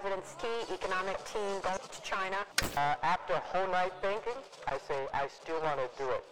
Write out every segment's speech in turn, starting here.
President's key economic team goes to China. After a whole night thinking, I say I still want to do it.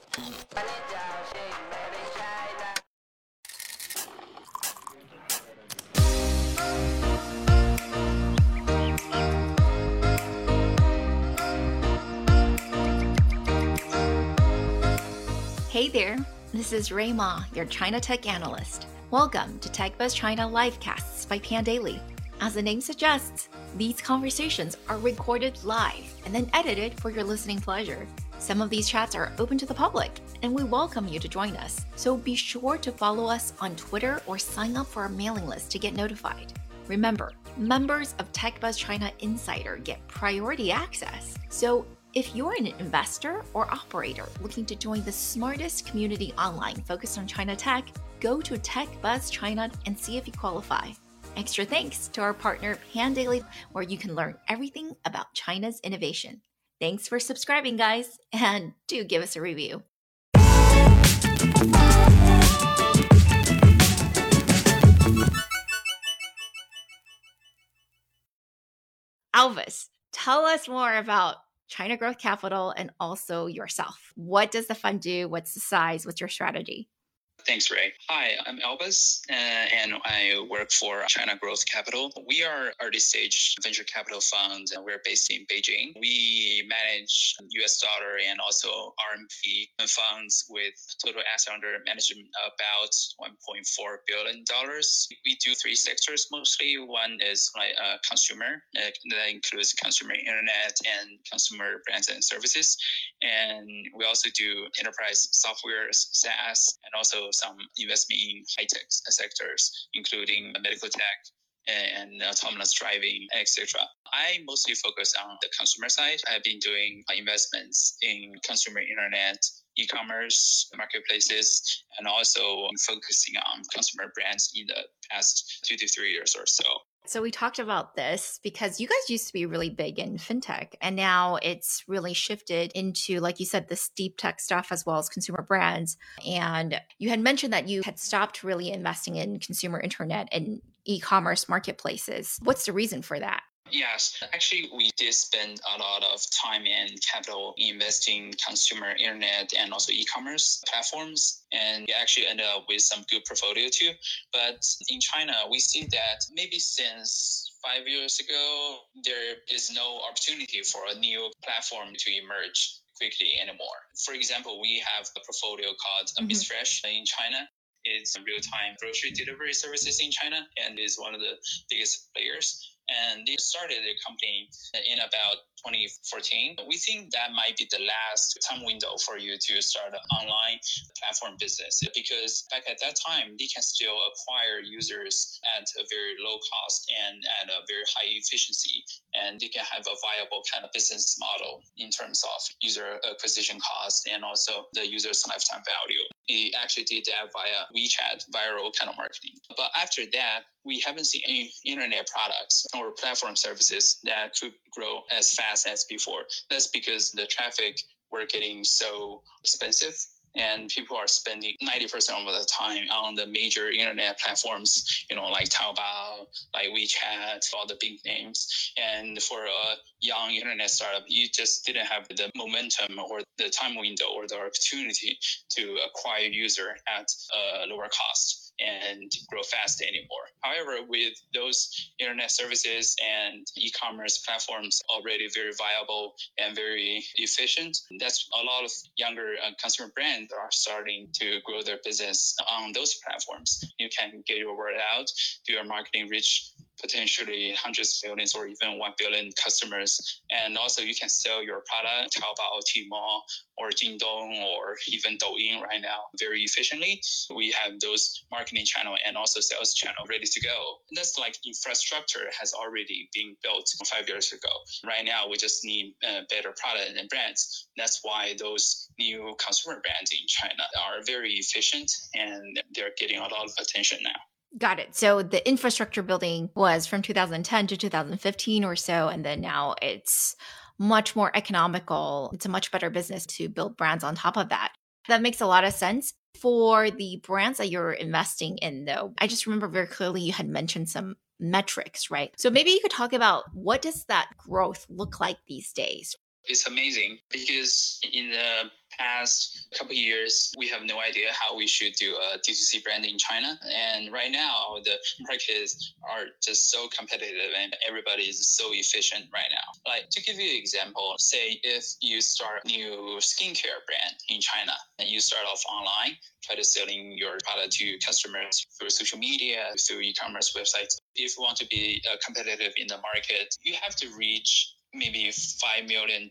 Hey there, this is Ray Ma, your China Tech Analyst. Welcome to TechBuzzChina Livecasts by Pandaily. As the name suggests, these conversations are recorded live and then edited for your listening pleasure. Some of these chats are open to the public, and we welcome you to join us. So be sure to follow us on Twitter or sign up for our mailing list to get notified. Remember, members of TechBuzzChina Insider get priority access. So if you're an investor or operator looking to join the smartest community online focused on China tech, go to TechBuzzChina and see if you qualify. Extra thanks to our partner Pandaily, where you can learn everything about China's innovation. Thanks for subscribing, guys, and do give us a review. Alvis, tell us more about China Growth Capital and also yourself. What does the fund do? What's the size? What's your strategy? Thanks, Ray. Hi, I'm Elvis, and I work for China Growth Capital. We are an early-stage venture capital fund. We're based in Beijing. We manage U.S. dollar and also RMB funds with total assets under management about $1.4 billion. We do three sectors mostly. One is like consumer. That includes consumer internet and consumer brands and services. And we also do enterprise software, SaaS, and also some investment in high-tech sectors, including medical tech and autonomous driving, etc. I mostly focus on the consumer side. I've been doing investments in consumer internet, e-commerce, marketplaces, and also focusing on consumer brands in the past 2 to 3 years or so. So we talked about this because you guys used to be really big in fintech, and now it's really shifted into, like you said, this deep tech stuff as well as consumer brands. And you had mentioned that you had stopped really investing in consumer internet and e-commerce marketplaces. What's the reason for that? Yes, actually, we did spend a lot of time and capital investing in consumer internet and also e-commerce platforms, and we actually ended up with some good portfolio too. But in China, we see that maybe since 5 years ago, there is no opportunity for a new platform to emerge quickly anymore. For example, we have a portfolio called Miss Fresh in China. It's real-time grocery delivery services in China and is one of the biggest players. And they started their company in about 2014. We think that might be the last time window for you to start an online platform business, because back at that time, they can still acquire users at a very low cost and at a very high efficiency. And they can have a viable kind of business model in terms of user acquisition cost and also the user's lifetime value. They actually did that via WeChat, viral kind of marketing. But after that, we haven't seen any internet products or platform services that could grow as fast as before. That's because the traffic were getting so expensive and people are spending 90% of the time on the major internet platforms, like Taobao, like WeChat, all the big names. And for a young internet startup, you just didn't have the momentum or the time window or the opportunity to acquire user at a lower cost and grow fast anymore. However, with those internet services and e-commerce platforms already very viable and very efficient, that's a lot of younger consumer brands are starting to grow their business on those platforms. You can get your word out, do your marketing, reach potentially hundreds of millions or even 1 billion customers. And also you can sell your product, Taobao, Tmall, or Jingdong, or even Douyin right now very efficiently. We have those marketing channel and also sales channel ready to go. And that's like infrastructure has already been built 5 years ago. Right now, we just need better product and brands. That's why those new consumer brands in China are very efficient and they're getting a lot of attention now. Got it. So the infrastructure building was from 2010 to 2015 or so, and then now it's much more economical. It's a much better business to build brands on top of that. That makes a lot of sense. For the brands that you're investing in, though, I just remember very clearly you had mentioned some metrics, right? So maybe you could talk about what does that growth look like these days? It's amazing because in the past couple of years, we have no idea how we should do a D2C brand in China. And right now, the markets are just so competitive and everybody is so efficient right now. Like, to give you an example, say if you start a new skincare brand in China and you start off online, try to selling your product to customers through social media, through e-commerce websites. If you want to be competitive in the market, you have to reach maybe $5 million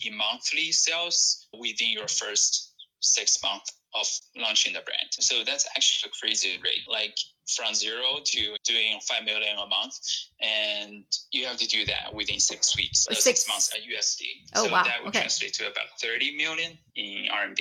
in monthly sales within your first 6 months of launching the brand. So that's actually a crazy rate, like from zero to doing 5 million a month. And you have to do that within 6 weeks, 6 months at USD. Oh, so wow. That would translate to about 30 million in RMB.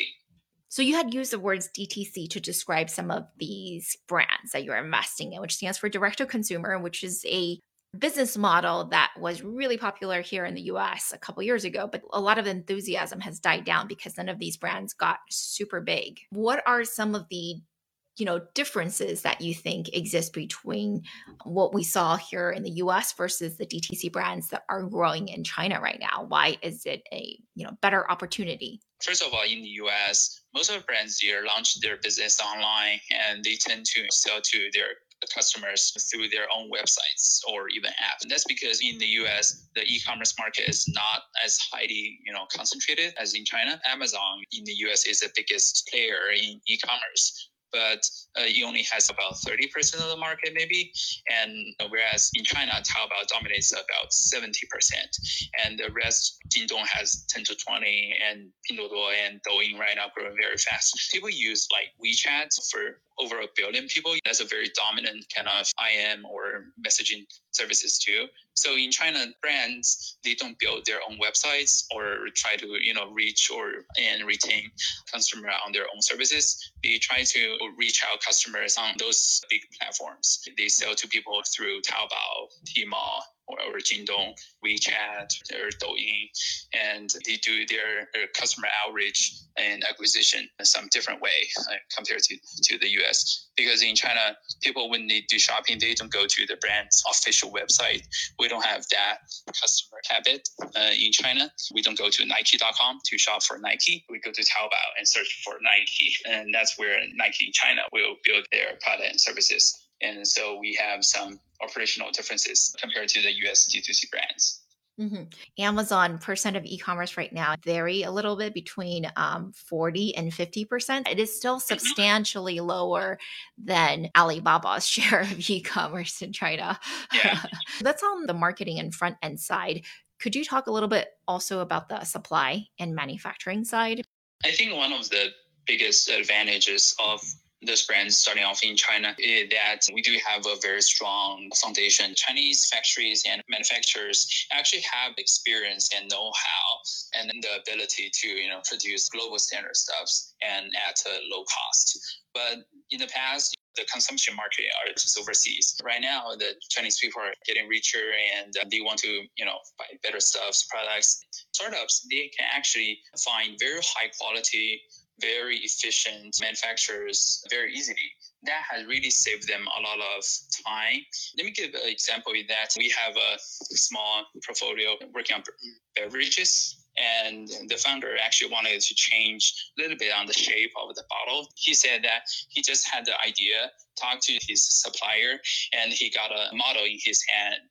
So you had used the words DTC to describe some of these brands that you're investing in, which stands for direct-to-consumer, which is a business model that was really popular here in the US a couple years ago, but a lot of enthusiasm has died down because none of these brands got super big. What are some of the, differences that you think exist between what we saw here in the US versus the DTC brands that are growing in China right now? Why is it a, better opportunity? First of all, in the US, most of the brands here launch their business online and they tend to sell to their customers through their own websites or even apps. And that's because in the US, the e-commerce market is not as highly, concentrated as in China. Amazon in the US is the biggest player in e-commerce, but it only has about 30% of the market maybe. And whereas in China, Taobao dominates about 70%. And the rest, Jingdong has 10 to 20 and Pinduoduo and Douyin right now growing very fast. People use like WeChat for over 1 billion people. That's a very dominant kind of IM or messaging services too. So in China, brands, they don't build their own websites or try to, reach and retain customer on their own services. They try to reach out customers on those big platforms. They sell to people through Taobao, Tmall, or Jingdong, WeChat, or Douyin, and they do their customer outreach and acquisition in some different way compared to the US. Because in China, people, when they do shopping, they don't go to the brand's official website. We don't have that customer habit in China. We don't go to Nike.com to shop for Nike. We go to Taobao and search for Nike. And that's where Nike in China will build their product and services. And so we have some operational differences compared to the US D2C brands. Mm-hmm. Amazon percent of e-commerce right now vary a little bit between 40 and 50%. It is still substantially lower than Alibaba's share of e-commerce in China. Yeah. That's on the marketing and front end side. Could you talk a little bit also about the supply and manufacturing side? I think one of the biggest advantages of this brand starting off in China is that we do have a very strong foundation. Chinese factories and manufacturers actually have experience and know-how and the ability to, produce global standard stuffs and at a low cost. But in the past, the consumption market are just overseas. Right now, the Chinese people are getting richer and they want to, buy better stuffs, products. Startups, they can actually find very high quality, very efficient manufacturers very easily. That has really saved them a lot of time. Let me give an example of that. We have a small portfolio working on beverages, and the founder actually wanted to change a little bit on the shape of the bottle. He said that he just had the idea, talked to his supplier, and he got a model in his hand,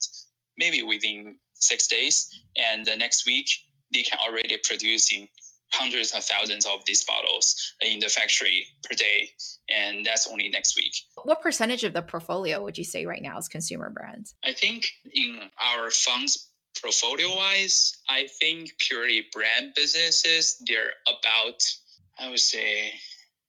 maybe within 6 days. And the next week, they can already producing hundreds of thousands of these bottles in the factory per day, and that's only next week. What percentage of the portfolio would you say right now is consumer brands? I think in our funds portfolio-wise, I think purely brand businesses, they're about, I would say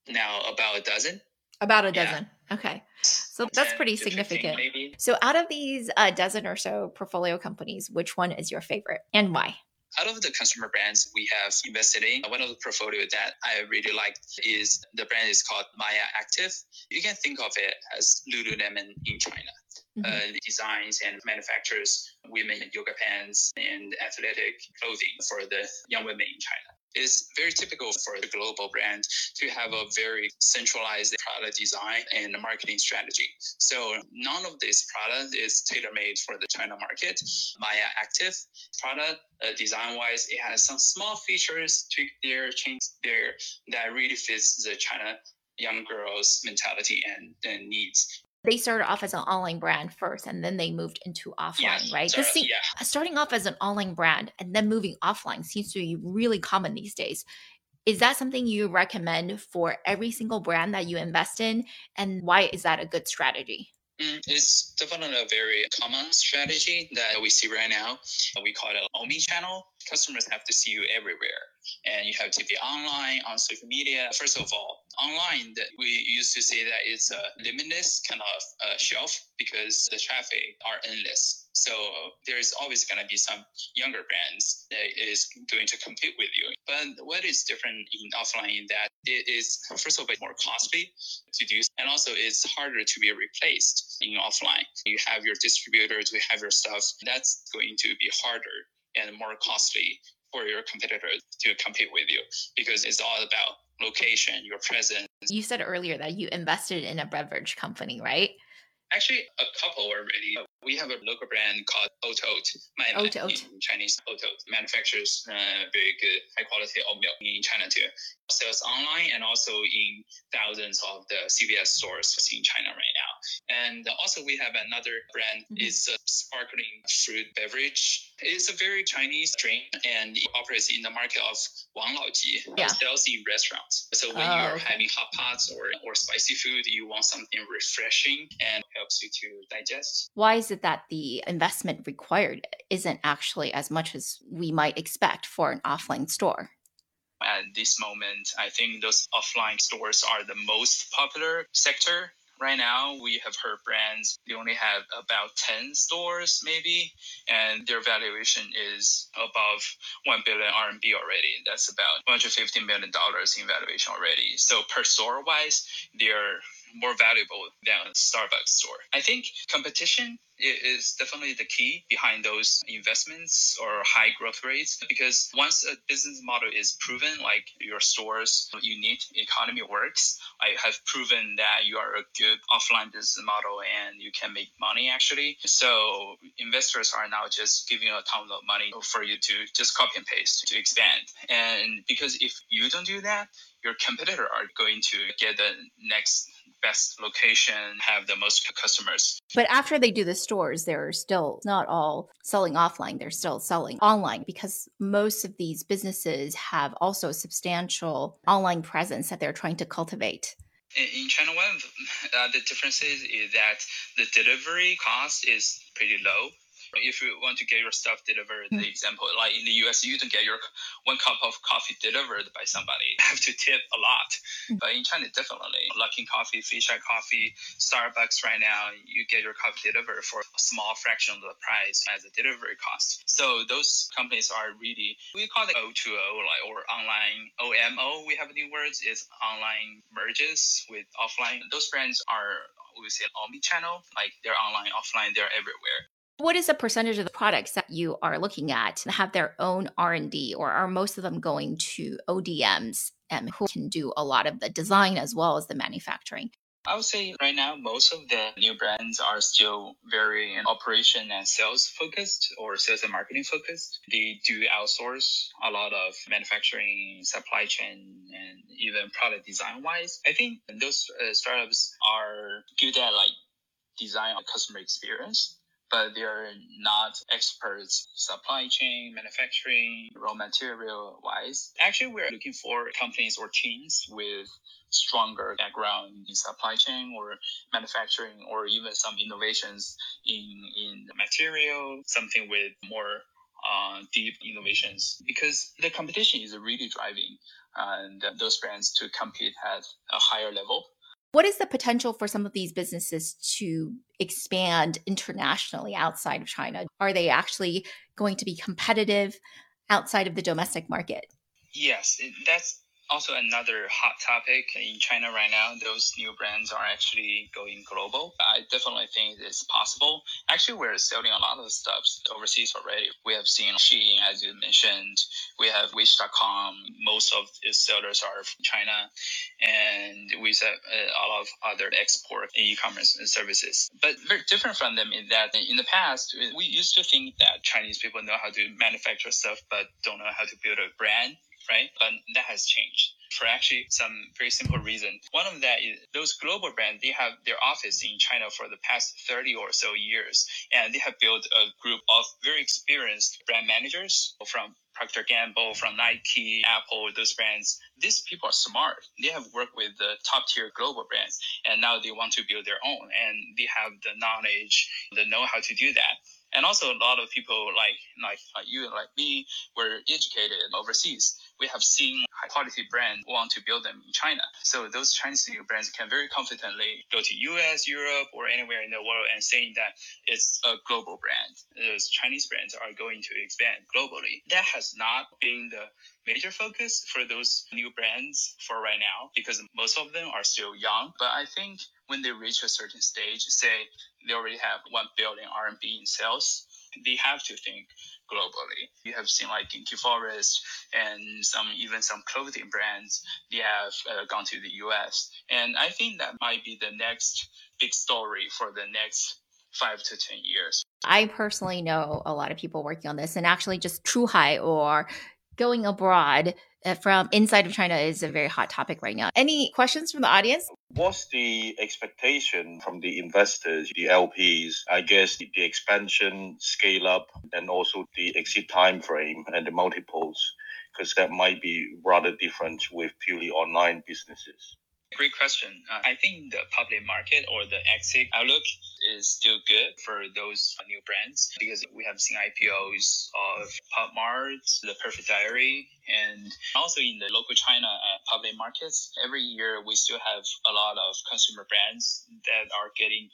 now about a dozen. About a dozen. Yeah. Okay. So that's pretty significant. So out of these dozen or so portfolio companies, which one is your favorite and why? Out of the consumer brands we have invested in, one of the portfolio that I really liked is the brand is called Maia Active. You can think of it as Lululemon in China. Mm-hmm. Designs and manufactures women yoga pants and athletic clothing for the young women in China. It's very typical for a global brand to have a very centralized product design and marketing strategy. So none of this product is tailor-made for the China market. Maia Active product, design-wise, it has some small features, tweak there, change there, that really fits the China young girls' mentality and needs. They started off as an online brand first, and then they moved into offline, right? Starting off as an online brand and then moving offline seems to be really common these days. Is that something you recommend for every single brand that you invest in? And why is that a good strategy? It's definitely a very common strategy that we see right now. We call it omni-channel. Customers have to see you everywhere. And you have to be online, on social media. First of all, online, we used to say that it's a limitless kind of shelf because the traffic are endless. So there's always going to be some younger brands that is going to compete with you. But what is different in offline is that it is, first of all, more costly to do. And also it's harder to be replaced in offline. You have your distributors, you have your stuff. That's going to be harder and more costly for your competitors to compete with you because it's all about location, your presence. You said earlier that you invested in a beverage company, right? Actually, a couple already. We have a local brand called Oatoat. In Chinese, Oatoat manufactures very good, high-quality oat milk in China too. Sells online and also in thousands of the CVS stores in China right now. And also we have another brand. It's a sparkling fruit beverage. It's a very Chinese drink and it operates in the market of Wang Lao Ji. It sells in restaurants. So when you're having hot pots or spicy food, you want something refreshing and helps you to digest. Why is it that the investment required isn't actually as much as we might expect for an offline store? At this moment, I think those offline stores are the most popular sector. Right now, we have heard brands, they only have about 10 stores maybe, and their valuation is above 1 billion RMB already. That's about $150 million in valuation already. So per store wise, they're more valuable than a Starbucks store. I think competition is definitely the key behind those investments or high growth rates, because once a business model is proven, like your store's unique economy works, I have proven that you are a good offline business model and you can make money actually. So investors are now just giving a ton of money for you to just copy and paste to expand. And because if you don't do that, your competitor are going to get the next best location, have the most customers. But after they do the stores, they're still not all selling offline. They're still selling online because most of these businesses have also a substantial online presence that they're trying to cultivate. In China, one of the differences is that the delivery cost is pretty low. If you want to get your stuff delivered, the example, like in the US, you don't get your one cup of coffee delivered by somebody. You have to tip a lot. But in China, definitely. Luckin Coffee, Feisha Coffee, Starbucks right now, you get your coffee delivered for a small fraction of the price as a delivery cost. So those companies are really, we call it O2O or online OMO. We have new words, is online merges with offline. Those brands are, we say, omni-channel, like they're online, offline, they're everywhere. What is the percentage of the products that you are looking at that have their own R&D, or are most of them going to ODMs who can do a lot of the design as well as the manufacturing? I would say right now, most of the new brands are still very in operation and sales focused or sales and marketing focused. They do outsource a lot of manufacturing, supply chain, and even product design wise. I think those startups are good at like design of customer experience. But they're not experts supply chain, manufacturing, raw material wise. Actually, we're looking for companies or teams with stronger background in supply chain or manufacturing, or even some innovations in material, something with more deep innovations, because the competition is really driving those brands to compete at a higher level. What is the potential for some of these businesses to expand internationally outside of China? Are they actually going to be competitive outside of the domestic market? Yes, that's Also, another hot topic in China right now, those new brands are actually going global. I definitely think it's possible. Actually, we're selling a lot of stuff overseas already. We have seen Shein, as you mentioned. We have Wish.com. Most of its sellers are from China. And we have a lot of other export e-commerce services. But very different from them in that in the past, we used to think that Chinese people know how to manufacture stuff but don't know how to build a brand. Right? But that has changed for actually some very simple reason. One of that is those global brands, they have their office in China for the past 30 or so years, and they have built a group of very experienced brand managers from Procter Gamble, from Nike, Apple, those brands. These people are smart. They have worked with the top-tier global brands, and now they want to build their own, and they have the knowledge, the know-how to do that. And also a lot of people like you and like me were educated overseas. We have seen high-quality brands want to build them in China. So those Chinese new brands can very confidently go to U.S., Europe, or anywhere in the world and saying that it's a global brand. Those Chinese brands are going to expand globally. That has not been the major focus for those new brands for right now because most of them are still young. But I think when they reach a certain stage, say they already have 1 billion RMB in sales, they have to think globally. You have seen like Inky Forest and even some clothing brands, they have gone to the US. And I think that might be the next big story for the next 5 to 10 years. I personally know a lot of people working on this, and actually just Zhuhai or going abroad from inside of China is a very hot topic right now. Any questions from the audience? What's the expectation from the investors, the LPs? I guess the expansion, scale up, and also the exit time frame and the multiples, because that might be rather different with purely online businesses. Great question. I think the public market or the exit outlook is still good for those new brands because we have seen IPOs of POPMART, The Perfect Diary, and also in the local China public markets. Every year, we still have a lot of consumer brands that are getting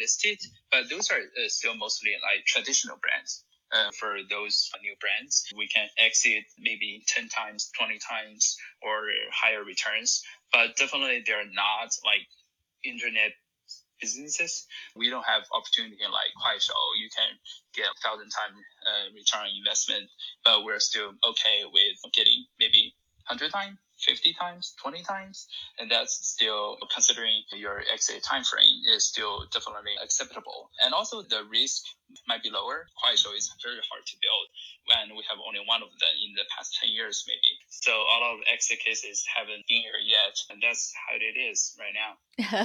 listed, but those are still mostly like traditional brands. For those new brands, we can exit maybe 10 times, 20 times, or higher returns. But definitely, they're not like internet businesses. We don't have opportunity in like Kuaishou. You can get 1,000 times return on investment, but we're still okay with getting maybe 100 times, 50 times, 20 times. And that's still, considering your exit time frame, is still definitely acceptable. And also the risk might be lower. Kuaishou is very hard to build when we have only one of them in the past 10 years maybe. So a lot of exit cases haven't been here yet, and that's how it is right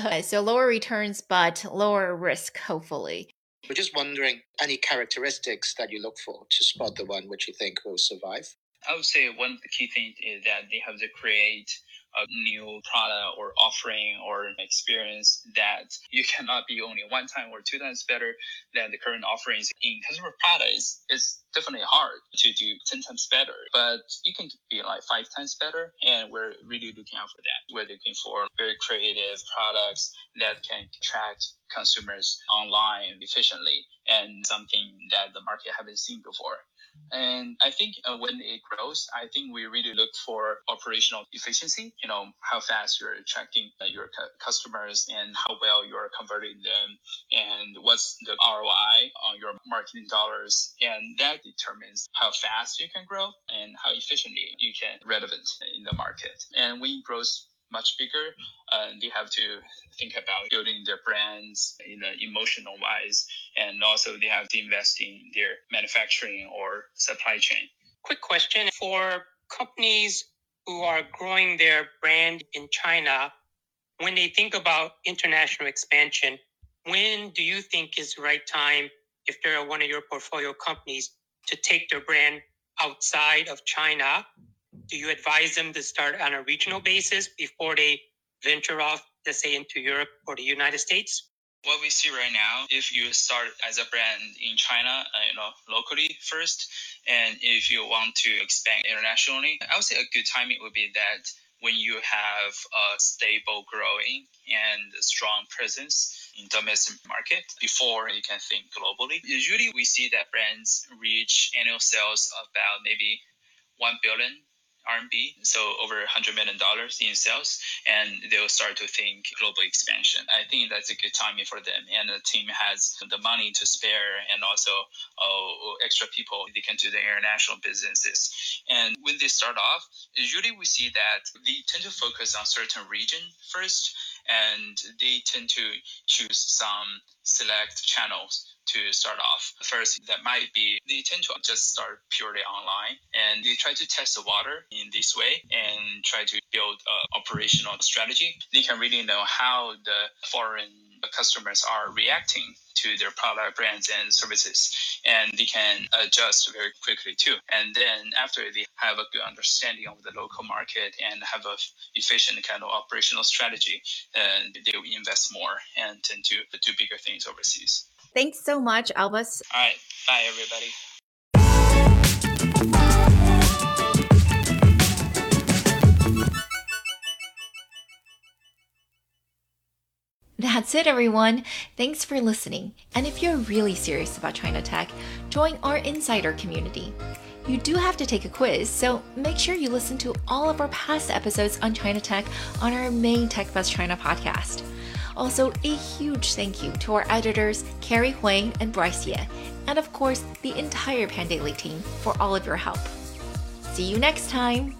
now. So lower returns, but lower risk, hopefully. We're just wondering any characteristics that you look for to spot the one which you think will survive? I would say one of the key things is that they have to create a new product or offering or an experience that you cannot be only one time or two times better than the current offerings. In consumer products, it's definitely hard to do 10 times better, but you can be like 5 times better, and we're really looking out for that. We're looking for very creative products that can attract consumers online efficiently and something that the market haven't seen before. And I think when it grows, I think we really look for operational efficiency, you know, how fast you're attracting your customers and how well you're converting them and what's the ROI on your marketing dollars. And that determines how fast you can grow and how efficiently you can be relevant in the market. And when it grows much bigger, they have to think about building their brands in an emotional wise, and also they have to invest in their manufacturing or supply chain. Quick question for companies who are growing their brand in China, when they think about international expansion, when do you think is the right time, if they're one of your portfolio companies, to take their brand outside of China? Do you advise them to start on a regional basis before they venture off, let's say, into Europe or the United States? What we see right now, if you start as a brand in China, locally first, and if you want to expand internationally, I would say a good timing would be that when you have a stable growing and strong presence in domestic market before you can think globally. Usually we see that brands reach annual sales about maybe 1 billion RMB, so over $100 million in sales, and they'll start to think global expansion. I think that's a good timing for them, and the team has the money to spare and also extra people. They can do the international businesses. And when they start off, usually we see that they tend to focus on certain region first, and they tend to choose some select channels to start off. First, that might be they tend to just start purely online, and they try to test the water in this way and try to build an operational strategy. They can really know how the foreign customers are reacting to their product, brands, and services, and they can adjust very quickly too. And then after they have a good understanding of the local market and have an efficient kind of operational strategy, they will invest more and tend to do bigger things overseas. Thanks so much, Albus. All right. Bye, everybody. That's it, everyone. Thanks for listening. And if you're really serious about China tech, join our insider community. You do have to take a quiz, so make sure you listen to all of our past episodes on China tech on our main TechBuzzChina podcast. Also, a huge thank you to our editors, Carrie Huang and Bryce Ye, and of course, the entire Pandaily team for all of your help. See you next time!